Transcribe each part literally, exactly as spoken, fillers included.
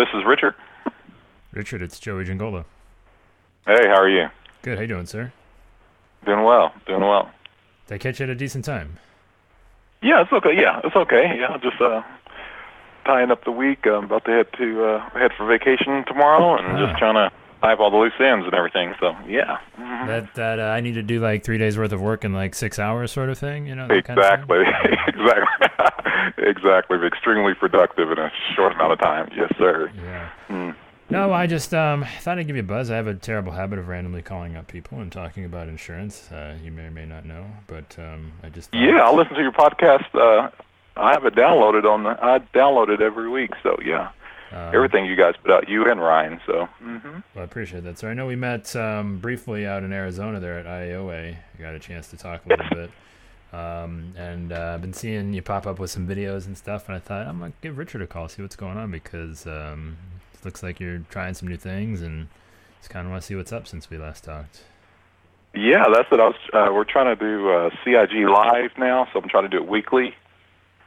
This is Richard. Richard, it's Joey Gingola. Hey, how are you? Good. How you doing, sir? Doing well. Doing well. Did I catch you at a decent time? Yeah, it's okay. Yeah, it's okay. Yeah, just uh, tying up the week. I'm about to head to uh, head for vacation tomorrow, and ah. just trying to tie up all the loose ends and everything. So yeah. Mm-hmm. That that uh, I need to do like three days worth of work in like six hours, sort of thing. You know. That exactly. Kind of exactly. Exactly. Extremely productive in a short amount of time. Yes, sir. Yeah. Mm. No, I just um, thought I'd give you a buzz. I have a terrible habit of randomly calling up people and talking about insurance. Uh, you may or may not know, but um, I just thought... Yeah, I listen to your podcast. Uh, I have it downloaded on the... I download it every week, so yeah. Um, Everything you guys put out, you and Ryan, so... Mm-hmm. Well, I appreciate that. So I know we met um, briefly out in Arizona there at I A O A. I got a chance to talk a little bit. Um, and uh, I've been seeing you pop up with some videos and stuff, and I thought, I'm going to give Richard a call, see what's going on, because... Um, looks like you're trying some new things, and just kind of want to see what's up since we last talked. Yeah, that's what I was. Uh, we're trying to do uh, C I G Live now, so I'm trying to do it weekly,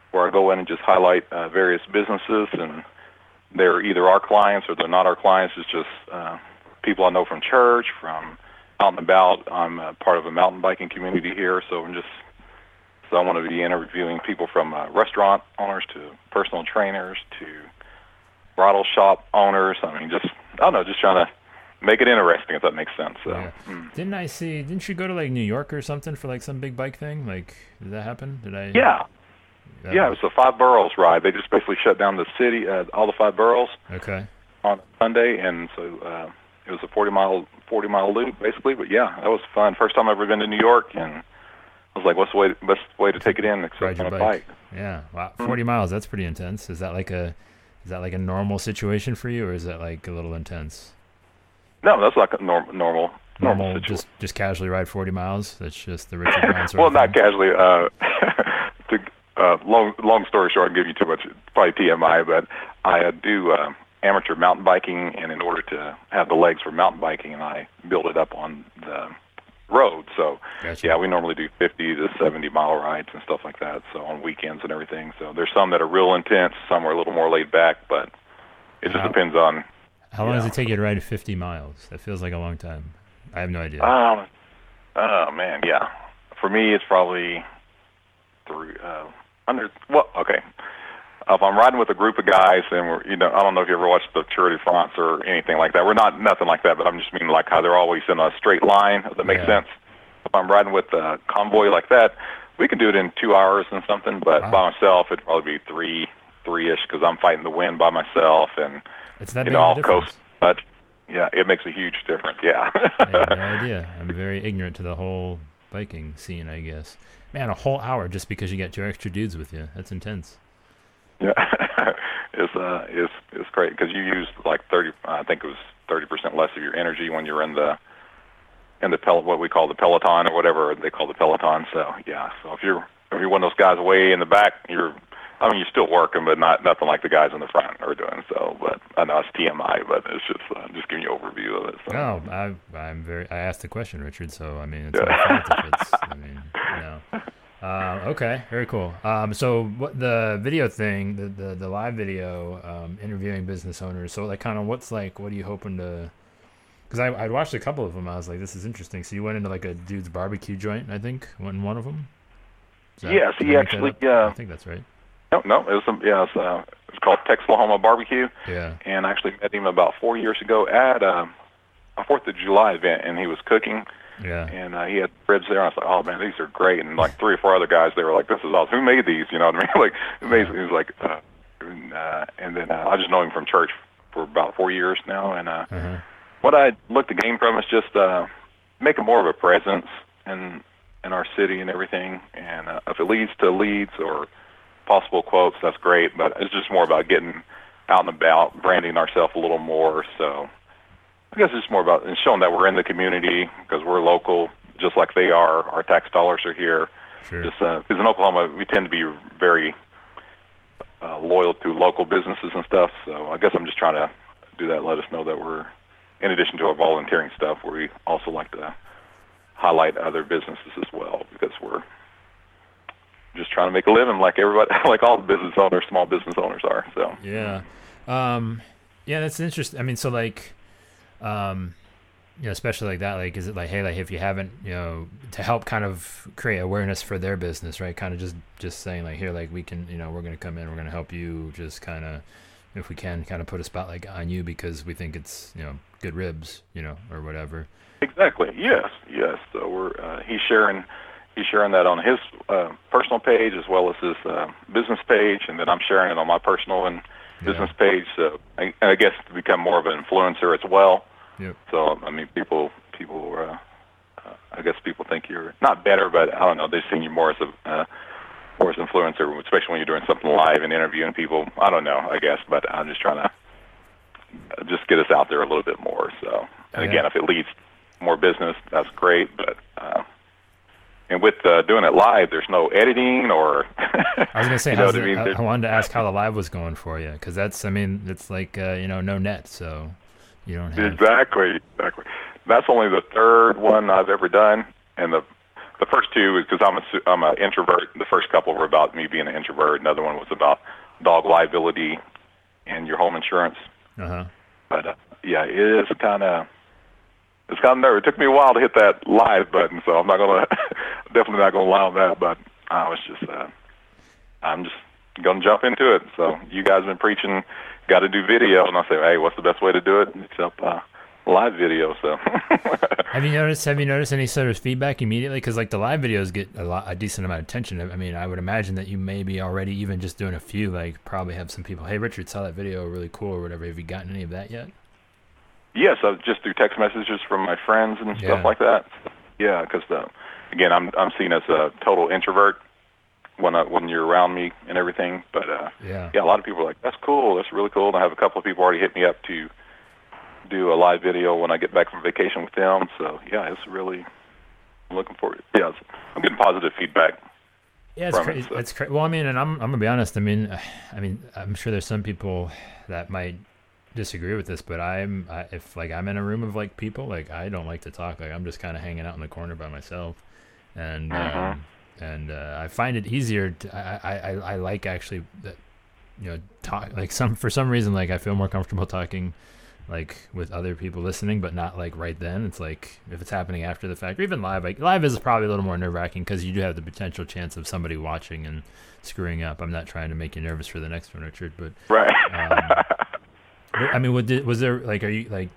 where I go in and just highlight uh, various businesses, and they're either our clients or they're not our clients. It's just uh, people I know from church, from out and about. I'm uh, part of a mountain biking community here, so I'm just. So I want to be interviewing people from uh, restaurant owners to personal trainers to. Bridal shop owners. I mean, just I don't know, just trying to make it interesting, if that makes sense. So, yeah. mm. Didn't I see? Didn't you go to like New York or something for like some big bike thing? Like, did that happen? Did I? Yeah, uh, yeah. It was the five boroughs ride. They just basically shut down the city, uh, all the five boroughs. Okay. On Sunday, and so uh, it was a forty mile loop, basically. But yeah, that was fun. First time I've ever been to New York, and I was like, what's the way, best way to take it in except on a bike? bike? Yeah. Wow. Forty mm. miles. That's pretty intense. Is that like a Is that like a normal situation for you, or is that like a little intense? No, that's like a norm, normal normal situation. Just, just casually ride forty miles? That's just the Richard Branson. Well, not casually. Uh, to, uh, long long story short, I can give you too much, probably T M I, but I uh, do uh, amateur mountain biking, and in order to have the legs for mountain biking, and I build it up on the road. So, gotcha. Yeah, we normally do fifty to seventy mile rides and stuff like that, so on weekends and everything. So there's some that are real intense, some are a little more laid back, but it just wow. depends on... How long know. does it take you to ride fifty miles? That feels like a long time. I have no idea. Um, oh, man, yeah. For me, it's probably three, uh, under... Well, okay. If I'm riding with a group of guys, and we're, you know, I don't know if you ever watched the Tour de France or anything like that. We're not nothing like that, but I'm just meaning like how they're always in a straight line. If that makes yeah. sense. If I'm riding with a convoy like that, we can do it in two hours and something. But wow. by myself, it'd probably be three, three-ish, because I'm fighting the wind by myself, and it's that you know, all coast. But yeah, it makes a huge difference. Yeah. I have no idea. I'm very ignorant to the whole biking scene, I guess. Man, a whole hour just because you got two extra dudes with you. That's intense. Yeah, it's uh, it's it's great because you use like thirty, I think it was thirty percent less of your energy when you're in the in the pel what we call the peloton or whatever they call the peloton. So yeah, so if you're if you're one of those guys way in the back, you're I mean you're still working, but not nothing like the guys in the front are doing. So, but I know it's T M I, but it's just uh, just giving you an overview of it. So. No, I I'm very I asked the question, Richard. So I mean, it's, yeah. it's I mean, you know. Uh, okay, very cool. Um, so what the video thing, the, the, the live video, um, interviewing business owners. So like kind of what's like, what are you hoping to, cause I, I'd watched a couple of them. I was like, this is interesting. So you went into like a dude's barbecue joint, I think went in one of them. Yeah. So you actually, yeah, uh, I think that's right. No, no, it was some, yeah, it's, uh, it's called Tex-lahoma Barbecue. Yeah. And I actually met him about four years ago at, um, a Fourth of July event, and he was cooking. Yeah, and uh, he had ribs there, and I was like, "Oh man, these are great!" And like three or four other guys, they were like, "This is awesome. Who made these?" You know what I mean? Like, amazing. He was like, uh, and, uh, and then uh, I just know him from church for about four years now. And uh, uh-huh. what I looked to gain from is just uh, making more of a presence in in our city and everything. And uh, if it leads to leads or possible quotes, that's great. But it's just more about getting out and about, branding ourselves a little more. So. I guess it's more about showing that we're in the community because we're local, just like they are. Our tax dollars are here. Sure. Just because uh, in Oklahoma, we tend to be very uh, loyal to local businesses and stuff. So I guess I'm just trying to do that, let us know that we're, in addition to our volunteering stuff, we also like to highlight other businesses as well because we're just trying to make a living like everybody, like all the business owners, small business owners are. So yeah. Um. Yeah, that's interesting. I mean, so like, um, you know, especially like that, like, is it like, hey, like if you haven't, you know, to help kind of create awareness for their business, right? Kind of just, just saying like, here, like we can, you know, we're going to come in, we're going to help you just kind of, if we can kind of put a spotlight on you because we think it's, you know, good ribs, you know, or whatever. Exactly. Yes. Yes. So we're, uh, he's sharing, he's sharing that on his uh, personal page as well as his uh, business page. And then I'm sharing it on my personal and business yeah. page. So, and I guess to become more of an influencer as well. Yep. So, I mean, people, people, uh, uh, I guess people think you're not better, but I don't know. They've seen you more as a, uh, more as an influencer, especially when you're doing something live and interviewing people. I don't know, I guess, but I'm just trying to just get us out there a little bit more. So, and yeah. again, if it leads more business, that's great. But, uh, and with uh, doing it live, there's no editing or. I was gonna say, you know it, I, mean? I wanted to ask how the live was going for you, because that's, I mean, it's like uh, you know, no net, so you don't have. Exactly, exactly. That's only the third one I've ever done, and the the first two is because I'm a I'm an introvert. The first couple were about me being an introvert. Another one was about dog liability and your home insurance. Uh-huh. But, uh, yeah, it is kind of. It's kind of nervous. It took me a while to hit that live button, so I'm not gonna, definitely not gonna lie on that. But I was just, uh, I'm just gonna jump into it. So you guys have been preaching, got to do video, and I say, hey, what's the best way to do it? Except uh, live video. So have you noticed? Have you noticed any sort of feedback immediately? Because like the live videos get a lot, a decent amount of attention. I mean, I would imagine that you maybe already even just doing a few, like probably have some people, hey, Richard, saw that video, really cool, or whatever. Have you gotten any of that yet? Yes, I just do text messages from my friends and stuff yeah. like that. Yeah, because uh, again, I'm I'm seen as a total introvert when I, when you're around me and everything. But uh, yeah. yeah, a lot of people are like, that's cool, that's really cool. And I have a couple of people already hit me up to do a live video when I get back from vacation with them. So yeah, it's really I'm looking forward. Yeah, it's, I'm getting positive feedback. Yeah, it's crazy. It, so. It's cra- well, I mean, and I'm I'm gonna be honest. I mean, I mean, I'm sure there's some people that might. Disagree with this, but I'm I, if like I'm in a room of like people, like I don't like to talk, like I'm just kind of hanging out in the corner by myself, and mm-hmm. um, and uh, I find it easier to, I, I I like actually that, you know, talk like some for some reason like I feel more comfortable talking like with other people listening, but not like right then. It's like if it's happening after the fact or even live, like live is probably a little more nerve-wracking because you do have the potential chance of somebody watching and screwing up. I'm not trying to make you nervous for the next one, Richard, but right um, I mean, was there like, are you like,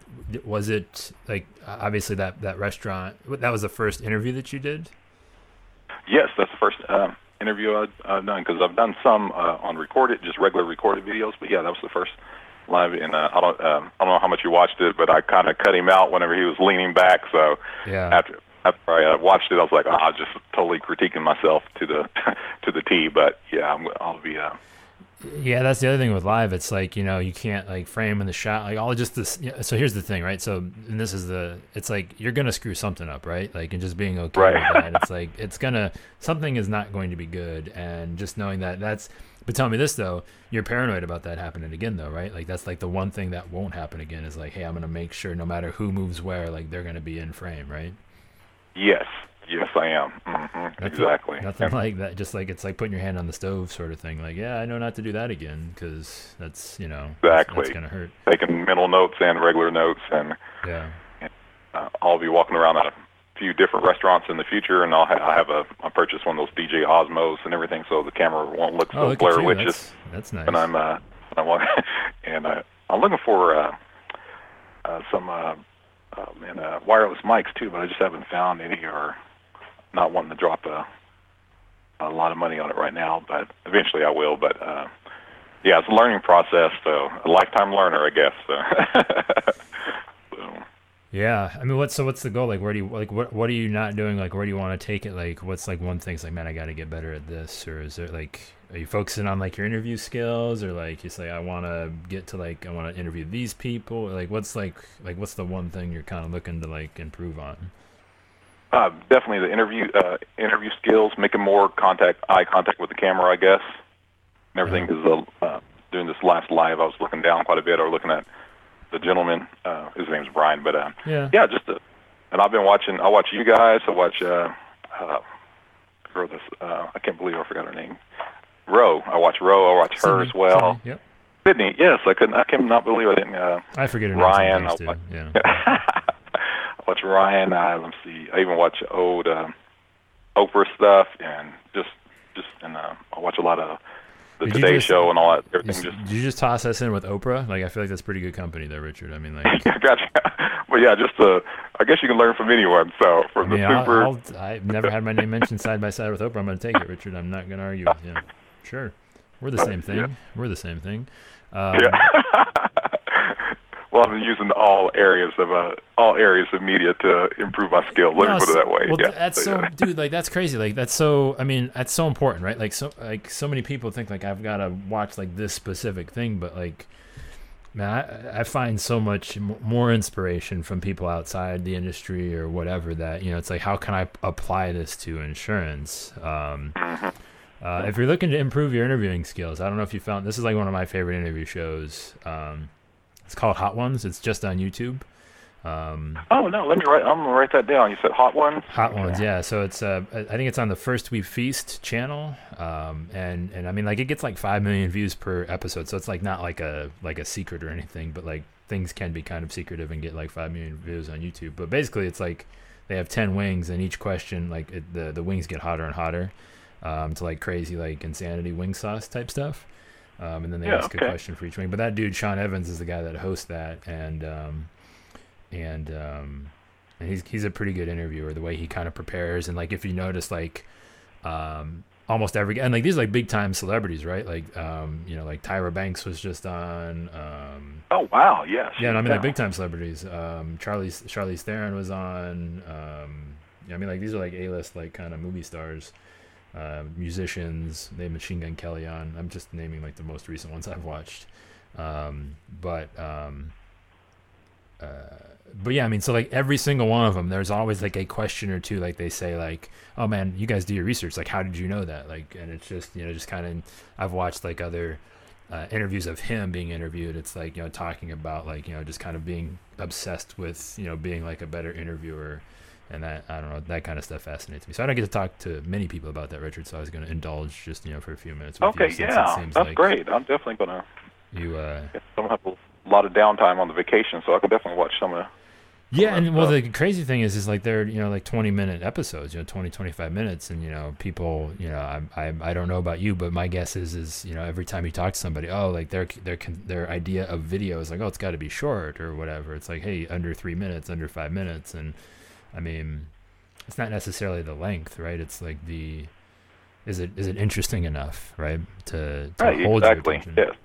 was it like, obviously that, that restaurant, that was the first interview that you did? Yes, that's the first uh, interview I've, I've done because I've done some uh, on recorded, just regular recorded videos. But yeah, that was the first live. And uh, I don't, um, I don't know how much you watched it, but I kind of cut him out whenever he was leaning back. So yeah. after, after I uh, watched it, I was like, oh, I was just totally critiquing myself to the to the T. But yeah, I'm, I'll be. Uh, Yeah, that's the other thing with live. It's like, you know, you can't like frame in the shot, like all just this. Yeah, so here's the thing, right? So, and this is the, it's like, you're going to screw something up, right? Like, and just being okay right. with that. It's like, it's going to, something is not going to be good. And just knowing that that's, but tell me this though, you're paranoid about that happening again though, right? Like that's like the one thing that won't happen again is like, hey, I'm going to make sure no matter who moves where, like they're going to be in frame, right? Yes. Yes, I am. Mm-hmm. Nothing, exactly. Nothing like that. Just like it's like putting your hand on the stove sort of thing. Like, yeah, I know not to do that again because that's, you know, exactly. that's, that's going to hurt. Taking mental notes and regular notes. And yeah, and, uh, I'll be walking around at a few different restaurants in the future, and I'll, ha- I'll have a I'll purchase one of those D J I Osmos and everything so the camera won't look so oh, look blurry, which is. That's nice. And I'm, uh, I'm, walking, and, uh, I'm looking for uh, uh, some uh, um, and, uh, wireless mics too, but I just haven't found any or. Not wanting to drop a, a lot of money on it right now, but eventually I will. But uh, yeah, it's a learning process, so a lifetime learner, I guess. So. So. Yeah, I mean, what's so what's the goal? Like, where do you like what what are you not doing? Like, where do you want to take it? Like, what's like one thing's like, man, I got to get better at this, or is there like, are you focusing on like your interview skills, or like you say, I want to get to like, I want to interview these people, or, like what's like like what's the one thing you're kind of looking to like improve on? Uh, definitely the interview uh, interview skills, making more contact, eye contact with the camera, I guess, and everything. Because uh, during this last live, I was looking down quite a bit, or looking at the gentleman. Uh, his name's Brian, but uh, yeah, yeah, just. Uh, and I've been watching. I watch you guys. I watch. Uh, uh, girl, this uh, I can't believe I forgot her name. Roe. I watch Roe. I watch her Sydney. as well. Sydney. Yep. Sydney, yes, I couldn't. I cannot believe I didn't. Uh, I forget her Ryan, name. Ryan, yeah. I watch Ryan. I let's see. I even watch old uh, Oprah stuff, and just just and uh, I watch a lot of the did Today just, Show and all that. Everything. You, just, did you just toss us in with Oprah? Like, I feel like that's pretty good company, there, Richard. I mean, like. Gotcha. But yeah, just uh, I guess you can learn from anyone. So from I mean, the I'll, super. I'll, I've never had my name mentioned side by side with Oprah. I'm going to take it, Richard. I'm not going to argue with you. Sure. We're the same thing. Yeah. We're the same thing. Um, yeah. Well, I've been using all areas of uh, all areas of media to improve my skill. Let no, me put it that way. Well, yeah. That's so, yeah. Dude. Like, that's crazy. Like, that's so. I mean, that's so important, right? Like, so, like, so many people think like I've got to watch like this specific thing, but like, man, I, I find so much more inspiration from people outside the industry or whatever. That, you know, it's like, how can I apply this to insurance? Um, mm-hmm. Uh, if you're looking to improve your interviewing skills, I don't know if you found, this is like one of my favorite interview shows. Um, it's called Hot Ones. It's just on YouTube. Um, oh, no, let me write, I'm going to write that down. You said Hot Ones? Hot Ones, yeah. So it's, uh, I think it's on the First We Feast channel. Um, and, and I mean, like, it gets like five million views per episode. So it's like not like a, like a secret or anything, but like things can be kind of secretive and get like five million views on YouTube. But basically it's like they have ten wings, and each question, like it, the, the wings get hotter and hotter. Um, to like crazy, like insanity wing sauce type stuff. Um, and then they yeah, ask okay. a question for each wing, but that dude, Sean Evans, is the guy that hosts that. And, um, and, um, and he's, he's a pretty good interviewer, the way he kind of prepares. And like, if you notice, like, um, almost every, and like these are like big time celebrities, right? Like, um, you know, like Tyra Banks was just on, um, oh, wow. Yes. Yeah. And I mean, yeah. like big time celebrities, um, Charlize, Charlize Theron was on, um, I mean, like these are like A-list, like kind of movie stars. Uh, musicians, they have Machine Gun Kelly on. I'm just naming like the most recent ones I've watched. Um, but, um, uh, but yeah, I mean, so like every single one of them, there's always like a question or two. Like they say like, oh man, you guys do your research. Like, how did you know that? Like, and it's just, you know, just kind of, I've watched like other uh, interviews of him being interviewed. It's like, you know, talking about like, you know, just kind of being obsessed with, you know, being like a better interviewer. And that, I don't know, that kind of stuff fascinates me. So I don't get to talk to many people about that, Richard. So I was going to indulge just, you know, for a few minutes. With okay, you, yeah, it seems that's like great. I'm definitely going to. You, uh, I'm going to have a lot of downtime on the vacation, so I can definitely watch some of the. Yeah, and well, the crazy thing is, is like they're, you know, like twenty minute episodes, you know, twenty, twenty-five minutes. And, you know, people, you know, I I, I don't know about you, but my guess is, is, you know, every time you talk to somebody, oh, like their, their, their idea of video is like, oh, it's got to be short or whatever. It's like, hey, under three minutes, under five minutes. And, I mean, it's not necessarily the length, right? It's like the, is it is it interesting enough, right, to, to right, hold exactly. your attention? Yes.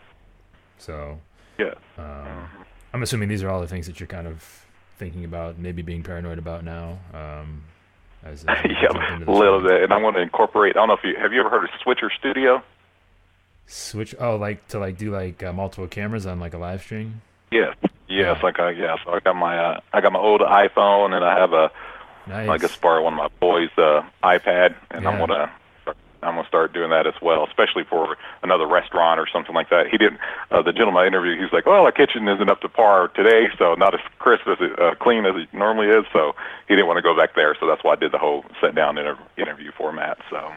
So, yeah. Um, I'm assuming these are all the things that you're kind of thinking about, maybe being paranoid about now. Um, as, as yeah, a little bit. And I'm going to incorporate. I don't know if you have you ever heard of Switcher Studio. Switch. Oh, like to like do like uh, multiple cameras on like a live stream. Yeah. Yes, yeah. like I yeah, so I got my uh, I got my old iPhone, and I have a nice. I guess borrow one of my boys' uh, iPad, and yeah. I'm gonna I'm gonna start doing that as well, especially for another restaurant or something like that. He didn't uh, the gentleman I interviewed, he's like, well, our kitchen isn't up to par today, so not as crisp as it, uh, clean as it normally is, so he didn't want to go back there, so that's why I did the whole sit down inter- interview format. So,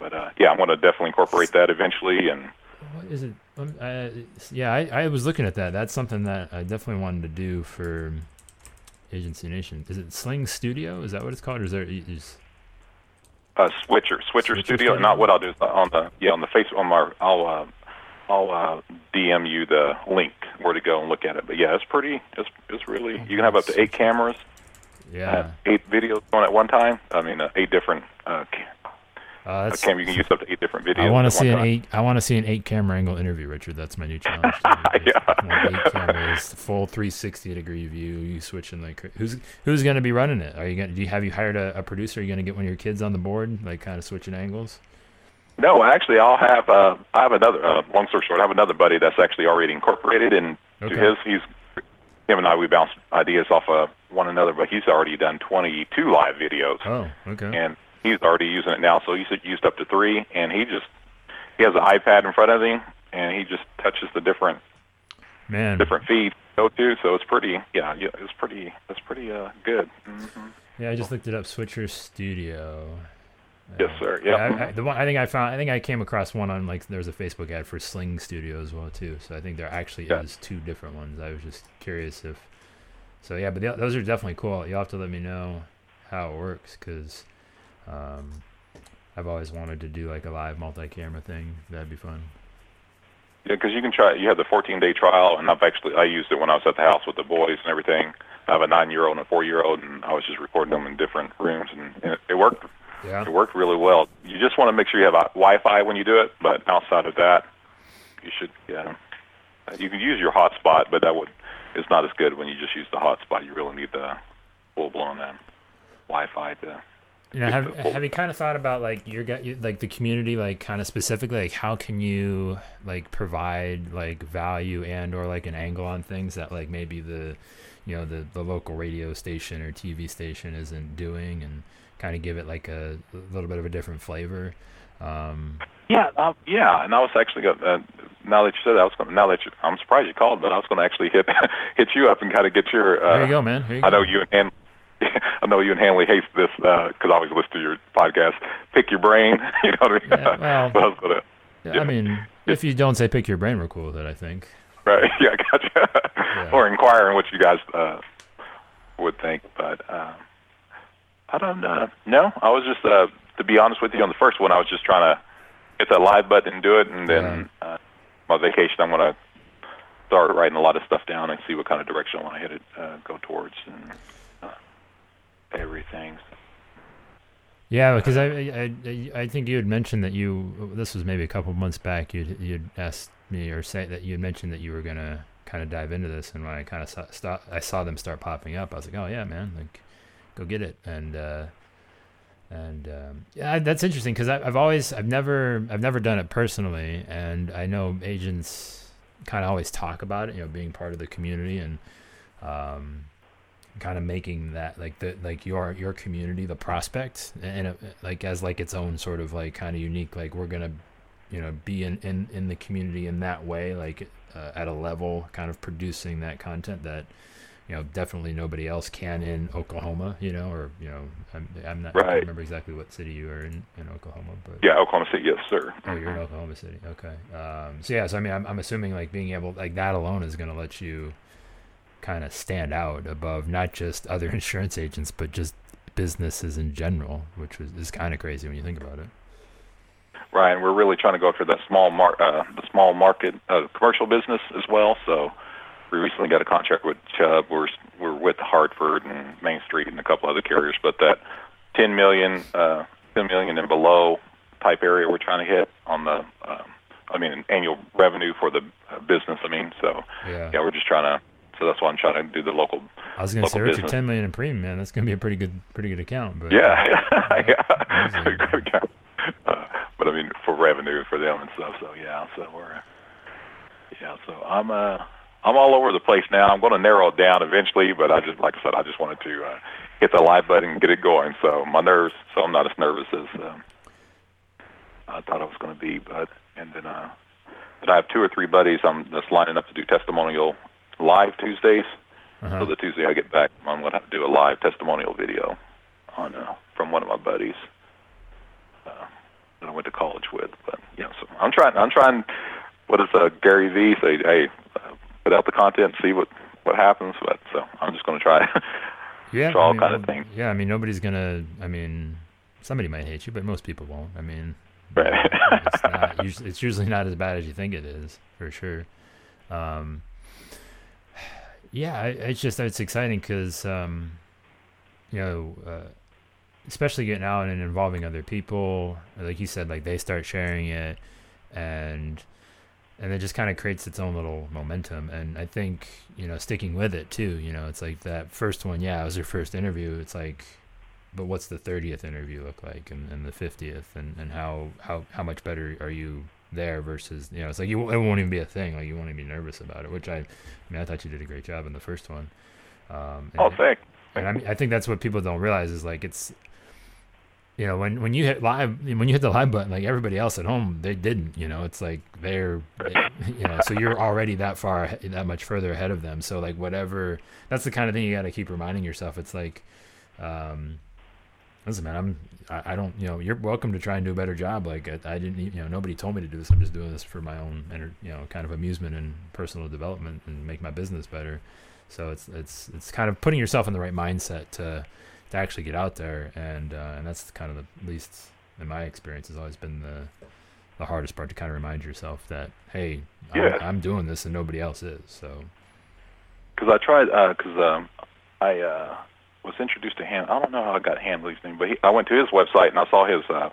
but uh, yeah, I'm gonna definitely incorporate that eventually. And what is it? Uh, yeah, I, I was looking at that. That's something that I definitely wanted to do for Agency Nation. Is it Sling Studio? Is that what it's called? Or is there is uh, Switcher Switcher, Switcher Studio? Studio? Not what I'll do is on the yeah on the Facebook on my I'll uh, I'll uh, D M you the link where to go and look at it. But yeah, it's pretty. It's it's really you can have up to eight cameras. Yeah, eight videos on at one time. I mean, uh, eight different. Uh, Uh, that's, okay, you can use up to eight different videos. I want to see an time. eight. I want to see an eight camera angle interview, Richard. That's my new challenge. Yeah. Eight cameras, full three sixty degree view. You switching like who's who's going to be running it? Are you going? Do you have you hired a, a producer? Are you going to get one of your kids on the board, like kind of switching angles? No, actually, I'll have. Uh, I have another. Uh, long story short, I have another buddy that's actually already incorporated, and okay. to his, he's him and I we bounce ideas off of one another, but he's already done twenty-two live videos. Oh, okay. And he's already using it now, so he's used up to three, and he just he has an iPad in front of him, and he just touches the different man different feeds to go to. So it's pretty, yeah, yeah it's pretty, it's pretty uh, good. Mm-hmm. Yeah, I just looked it up, Switcher Studio. Yes, sir. Yeah. I, I, the one I think I found, I think I came across one on like there was a Facebook ad for Sling Studio as well too. So I think there actually yeah. is two different ones. I was just curious if. So yeah, but the, those are definitely cool. You'll have to let me know how it works because um, I've always wanted to do like a live multi-camera thing. That'd be fun. Yeah, because you can try. You have the fourteen-day trial, and I've actually I used it when I was at the house with the boys and everything. I have a nine-year-old and a four-year-old, and I was just recording them in different rooms, and, and it, it worked. Yeah. It worked really well. You just want to make sure you have Wi-Fi when you do it, but outside of that, you should. Yeah, you can use your hotspot, but that would it's not as good when you just use the hotspot. You really need the full-blown uh, Wi-Fi to. You know, have have you kind of thought about like your like the community like kind of specifically like how can you like provide like value and or like an angle on things that like maybe the you know the, the local radio station or T V station isn't doing and kind of give it like a, a little bit of a different flavor. Um, yeah, uh, yeah, and I was actually going uh, now that you said that I was going now that you, I'm surprised you called, but I was going to actually hit hit you up and kind of get your. Uh, there you go, man. Here you I go. know you and. I know you and Hanley hate this because uh, I always listen to your podcast. Pick your brain, you know what I mean. Yeah, well, I, gonna, yeah, yeah. I mean, if you don't say "pick your brain," we're cool with it. I think. Right. Yeah. Gotcha. Yeah. Or inquiring what you guys uh, would think, but uh, I don't know. No, I was just uh, to be honest with you. On the first one, I was just trying to hit that live button and do it, and then yeah. uh, my vacation. I'm gonna start writing a lot of stuff down and see what kind of direction I want to hit it uh, go towards. And, everything. Yeah, because I, I I think you had mentioned that you this was maybe a couple months back you you'd asked me or say that you had mentioned that you were gonna kind of dive into this, and when I kind of saw stop, I saw them start popping up. I was like, oh yeah, man, like go get it. And uh, and um, yeah, I, that's interesting because I've always I've never I've never done it personally, and I know agents kind of always talk about it, you know, being part of the community and. Um, kind of making that like the like your your community the prospect and it, like as like its own sort of like kind of unique like we're gonna you know be in in, in the community in that way like uh, at a level kind of producing that content that you know definitely nobody else can in Oklahoma you know or you know I'm, I'm not right. I don't remember exactly what city you are in in Oklahoma but yeah Oklahoma City yes sir oh you're in Oklahoma City okay um so yeah so I mean I'm, I'm assuming like being able like that alone is gonna let you kind of stand out above not just other insurance agents but just businesses in general, which was, is kind of crazy when you think about it. Right, and we're really trying to go after that small mar- uh, the small market uh, commercial business as well. So we recently got a contract with Chubb. We're we're with Hartford and Main Street and a couple other carriers, but that ten million, uh, ten million and below type area we're trying to hit on the, um, I mean, annual revenue for the business. I mean, so yeah, yeah we're just trying to. So that's why I'm trying to do the local. I was going to say, Richard, ten million in premium, man. That's going to be a pretty good, pretty good account. But, yeah, uh, yeah, good account. Uh, but I mean, for revenue for them and stuff. So yeah, so we're yeah. So I'm uh, I'm all over the place now. I'm going to narrow it down eventually, but I just, like I said, I just wanted to uh, hit the live button and get it going. So my nerves, so I'm not as nervous as um, I thought I was going to be. But and then uh, but I have two or three buddies I'm just lining up to do testimonial. Live Tuesdays, uh-huh. So the Tuesday I get back, I'm going to have to do a live testimonial video on uh, from one of my buddies uh, that I went to college with. But yeah, so I'm trying. I'm trying. What does uh, Gary V say? Hey, uh, put out the content, see what, what happens. But so I'm just going to try. Yeah, try all I mean, kind of things. Yeah, I mean nobody's going to. I mean, somebody might hate you, but most people won't. I mean, right. it's, not, it's usually not as bad as you think it is, for sure. Um, Yeah, it's just it's exciting because, um, you know, uh, especially getting out and involving other people. Like you said, like they start sharing it, and and it just kind of creates its own little momentum. And I think you know sticking with it too. You know, it's like that first one. Yeah, it was your first interview. It's like, but what's the thirtieth interview look like, and, and the fiftieth, and, and how, how how much better are you? There versus you know it's like you it won't even be a thing like you won't even be nervous about it which I, I mean I thought you did a great job in the first one um and, oh thanks and I, mean, I think that's what people don't realize is like it's you know when when you hit live when you hit the live button like everybody else at home they didn't you know it's like they're you know so you're already that far that much further ahead of them so like whatever that's the kind of thing you got to keep reminding yourself it's like um listen, man, I'm, I, I don't, you know, you're welcome to try and do a better job. Like I, I didn't, you know, nobody told me to do this. I'm just doing this for my own, you know, kind of amusement and personal development and make my business better. So it's, it's, it's kind of putting yourself in the right mindset to, to actually get out there. And, uh, and that's kind of the least in my experience has always been the, the hardest part, to kind of remind yourself that, hey, yeah. I'm, I'm doing this and nobody else is. So. Cause I tried, uh, cause, um, I, uh, was introduced to Ham. I don't know how I got Hamley's name, but he, I went to his website and I saw his uh,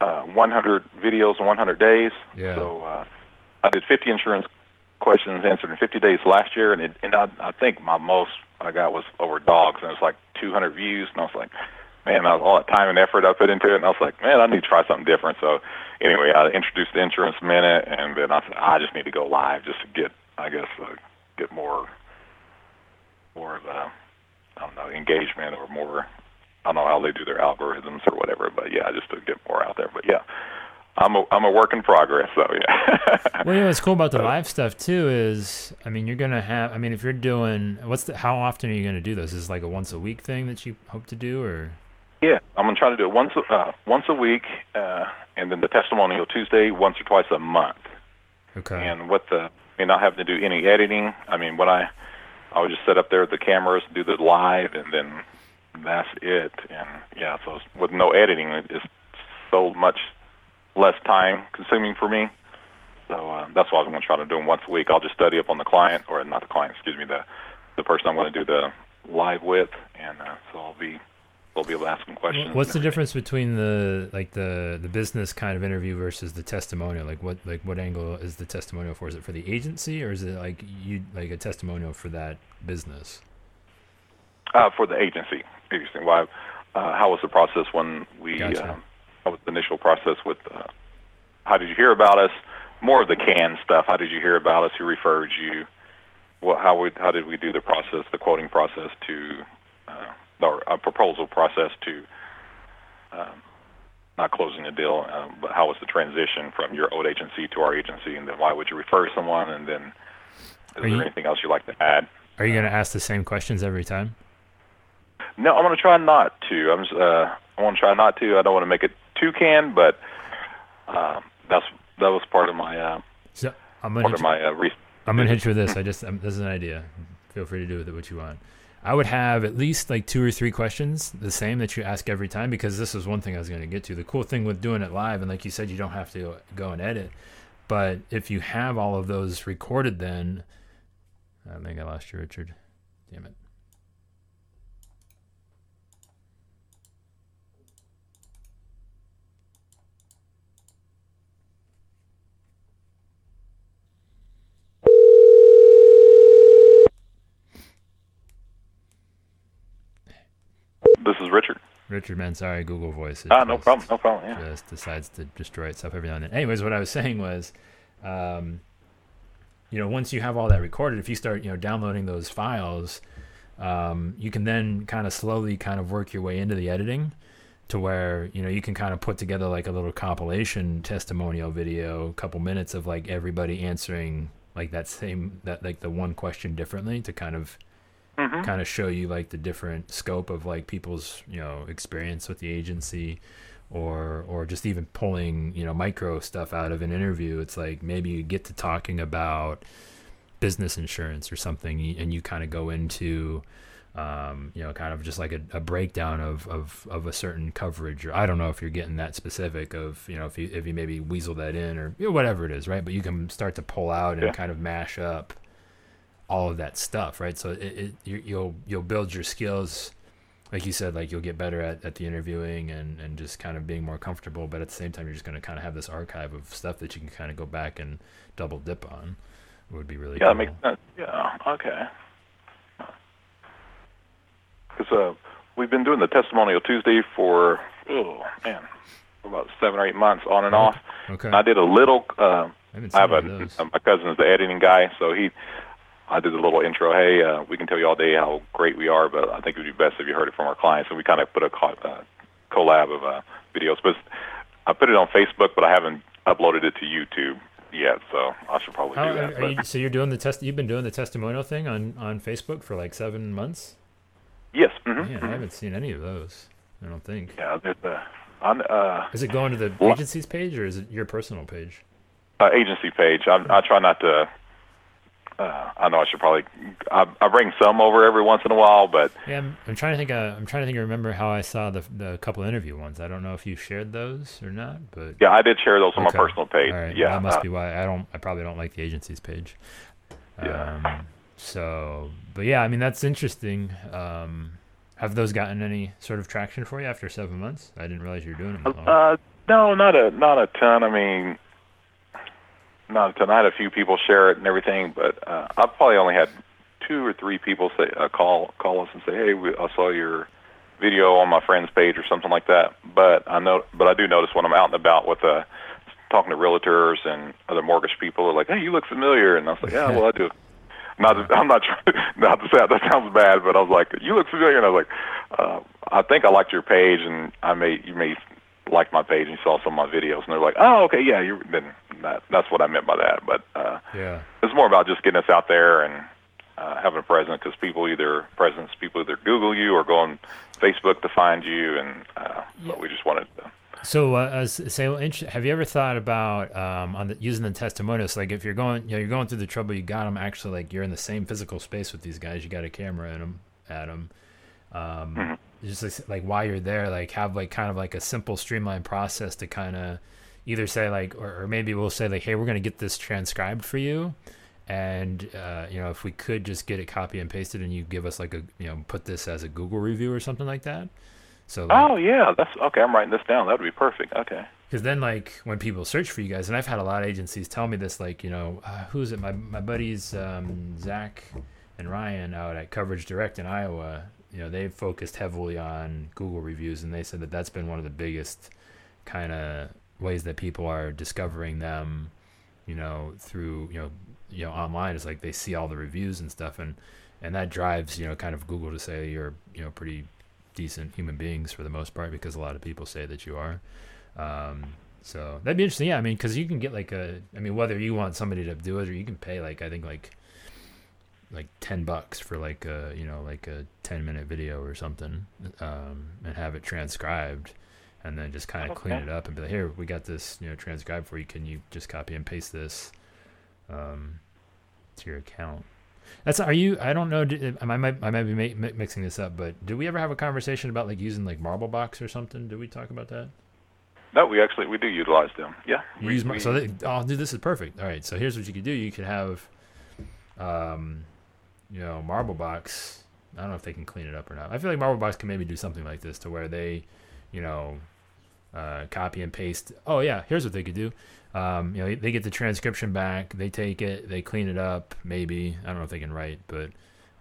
uh, one hundred videos in one hundred days. Yeah. So uh, I did fifty insurance questions answered in fifty days last year, and it, and I, I think my most I got was over dogs, and it was like two hundred views. And I was like, man, I was, all that time and effort I put into it, and I was like, man, I need to try something different. So anyway, I introduced the Insurance Minute, and then I said, I just need to go live just to get, I guess, uh, get more, more of uh, I don't know, engagement or more, I don't know how they do their algorithms or whatever, but yeah, just to get more out there. But yeah, I'm a, I'm a work in progress, so yeah. Well, you know, what's cool about the live stuff too is, I mean, you're going to have, I mean, if you're doing, what's the, how often are you going to do this? Is this like a once a week thing that you hope to do, or? Yeah, I'm going to try to do it once, uh, once a week, uh, and then the Testimonial Tuesday once or twice a month. Okay. And what the, and not having to do any editing. I mean, what I, I would just sit up there with the cameras, do the live, and then that's it. And yeah, so with no editing, it's so much less time consuming for me. So uh, that's why I'm going to try to do them once a week. I'll just study up on the client, or not the client, excuse me, the the person I'm going to do the live with, and uh, so I'll be I'll be able to ask them questions. What's the difference between the like the the business kind of interview versus the testimonial? Like what like what angle is the testimonial for? Is it for the agency, or is it like you like a testimonial for that business? Uh, for the agency. Interesting. Why? Uh, how was the process when we? Gotcha. Um, how was the initial process with? Uh, how did you hear about us? More of the canned stuff. How did you hear about us? Who referred you? Well, how would how did we do the process, the quoting process to? Uh, or a proposal process to um, not closing the deal, um, but how was the transition from your old agency to our agency, and then why would you refer someone, and then is are there you, anything else you'd like to add? Are you um, going to ask the same questions every time? No, I'm going to try not to. I'm just, uh, I want to try not to. I don't want to make it too canned, but um, that's that was part of my uh, so I'm gonna part of you, my uh, research. I'm going to hit you with this. I just um, this is an idea. Feel free to do with it what you want. I would have at least like two or three questions, the same that you ask every time, because this is one thing I was going to get to. The cool thing with doing it live, and like you said, you don't have to go and edit, but if you have all of those recorded, then I think I lost you, Richard. Damn it. This is Richard. Richard, man, sorry, Google Voice. Ah, no problem, no problem, yeah. Just decides to destroy itself every now and then. Anyways, what I was saying was, um, you know, once you have all that recorded, if you start, you know, downloading those files, um, you can then kind of slowly kind of work your way into the editing to where, you know, you can kind of put together like a little compilation testimonial video, a couple minutes of like everybody answering like that same, that like the one question differently to kind of, Mm-hmm. kind of show you like the different scope of like people's, you know, experience with the agency, or or just even pulling, you know, micro stuff out of an interview. It's like maybe you get to talking about business insurance or something, and you kind of go into um you know kind of just like a, a breakdown of, of of a certain coverage, or I don't know if you're getting that specific of, you know, if you if you maybe weasel that in, or you know, whatever it is, right? But you can start to pull out and yeah. kind of mash up all of that stuff, right? So it, it, you'll you'll build your skills, like you said, like you'll get better at, at the interviewing and, and just kind of being more comfortable. But at the same time, you're just going to kind of have this archive of stuff that you can kind of go back and double dip on. It would be really yeah, cool. That makes sense. Yeah, okay. Because uh, we've been doing the Testimonial Tuesday for oh man, about seven or eight months on and oh, off. Okay. And I did a little. Uh, I, I have a uh, my cousin's the editing guy, so he. I did a little intro, hey, uh, we can tell you all day how great we are, but I think it would be best if you heard it from our clients. And we kind of put a co- uh, collab of uh, videos. But I put it on Facebook, but I haven't uploaded it to YouTube yet, so I should probably how, do that. Are, are you, so you're doing the test, you've been doing the testimonial thing on, on Facebook for like seven months? Yes. Mm-hmm. Man, mm-hmm. I haven't seen any of those. I don't think. Yeah, there's a. I'm, uh, is it going to the well, agency's page or is it your personal page? Uh, agency page. I'm, I try not to. Uh, I know I should probably. I, I bring some over every once in a while, but yeah, I'm, I'm trying to think. Uh, I'm trying to think. I remember how I saw the the couple interview ones. I don't know if you shared those or not, but yeah, I did share those on okay. my personal page. All right. Yeah, well, that must uh, be why I don't. I probably don't like the agency's page. Yeah. Um, so, but yeah, I mean that's interesting. Um, have those gotten any sort of traction for you after seven months? I didn't realize you were doing them. At all. Uh, no, not a not a ton. I mean. Not tonight. A few people share it and everything, but uh, I've probably only had two or three people say uh, call call us and say, "Hey, we, I saw your video on my friend's page or something like that." But I know, but I do notice when I'm out and about with uh, talking to realtors and other mortgage people, they're like, "Hey, you look familiar," and I was like, "Yeah, well, I do." Not, to, I'm not trying not to say that, that sounds bad, but I was like, "You look familiar," and I was like, uh, "I think I liked your page, and I may you may." liked my page and saw some of my videos, and they're like, "Oh, okay, yeah, you're then that, that's what I meant by that." But uh, yeah, it's more about just getting us out there and uh, having a presence because people either presence people either Google you or go on Facebook to find you, and uh, yeah. but we just wanted to. So, uh, say, have you ever thought about um, on the, using the testimonials? Like, if you're going, you know, you're going through the trouble, you got them actually. Like, you're in the same physical space with these guys. You got a camera in them, at them. Um, mm-hmm. Just like, like while you're there, like have like kind of like a simple streamlined process to kind of either say like, or, or maybe we'll say like, hey, we're going to get this transcribed for you. And, uh, you know, if we could just get it copy and pasted and you give us like a, you know, put this as a Google review or something like that. So, like, oh yeah, that's okay. I'm writing this down. That'd be perfect. Okay. Cause then like when people search for you guys, and I've had a lot of agencies tell me this, like, you know, uh, who's it? My, my buddies, um, Zach and Ryan out at Coverage Direct in Iowa, you know, they've focused heavily on Google reviews, and they said that that's been one of the biggest kind of ways that people are discovering them, you know, through, you know, you know, online. It's like they see all the reviews and stuff, and, and that drives, you know, kind of Google to say you're, you know, pretty decent human beings for the most part, because a lot of people say that you are. Um, so that'd be interesting. Yeah, I mean, because you can get like a, I mean, whether you want somebody to do it or you can pay like, I think like, like ten bucks for like a, you know, like a ten minute video or something, um, and have it transcribed and then just kind of okay. clean it up and be like, here, we got this, you know, transcribed for you. Can you just copy and paste this, um, to your account? That's, are you, I don't know. I might, I might be ma- mixing this up, but do we ever have a conversation about like using like Marblebox or something? Did we talk about that? No, we actually, we do utilize them. Yeah. You we, use, we, so they, oh dude, this is perfect. All right. So here's what you could do. You could have, um, you know, Marblebox, I don't know if they can clean it up or not. I feel like Marblebox can maybe do something like this to where they, you know, uh, copy and paste. Oh, yeah, here's what they could do. Um, you know, they get the transcription back. They take it. They clean it up, maybe. I don't know if they can write, but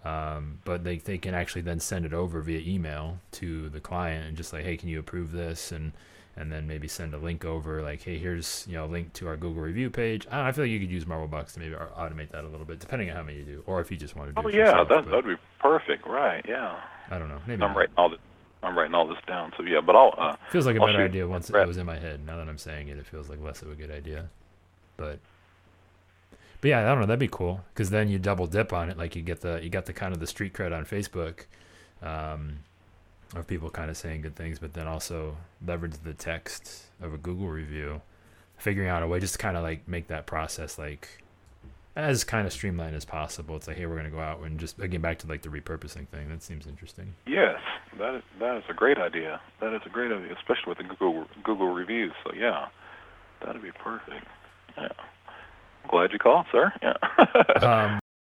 um, but they, they can actually then send it over via email to the client and just like, hey, can you approve this? And and then maybe send a link over like, hey, here's, you know, a link to our Google review page. I, I feel like you could use Marblebox to maybe automate that a little bit, depending on how many you do, or if you just want to do oh, it yourself. Oh, yeah, that would be perfect, right, yeah. I don't know. Maybe I'm writing, all this, I'm writing all this down, so yeah, but I'll... Uh, feels like a I'll better idea once it was in my head. Now that I'm saying it, it feels like less of a good idea. But, but yeah, I don't know, that'd be cool, because then you double dip on it, like you get the, you got the kind of the street cred on Facebook, um... of people kind of saying good things, but then also leverage the text of a Google review, figuring out a way just to kind of like make that process like as kind of streamlined as possible. It's like, hey, we're going to go out and just, again, back to like the repurposing thing. That seems interesting. Yes, that is, that is a great idea. That is a great idea, especially with the Google Google reviews. So yeah, that'd be perfect. Yeah, glad you called, sir. Yeah. um,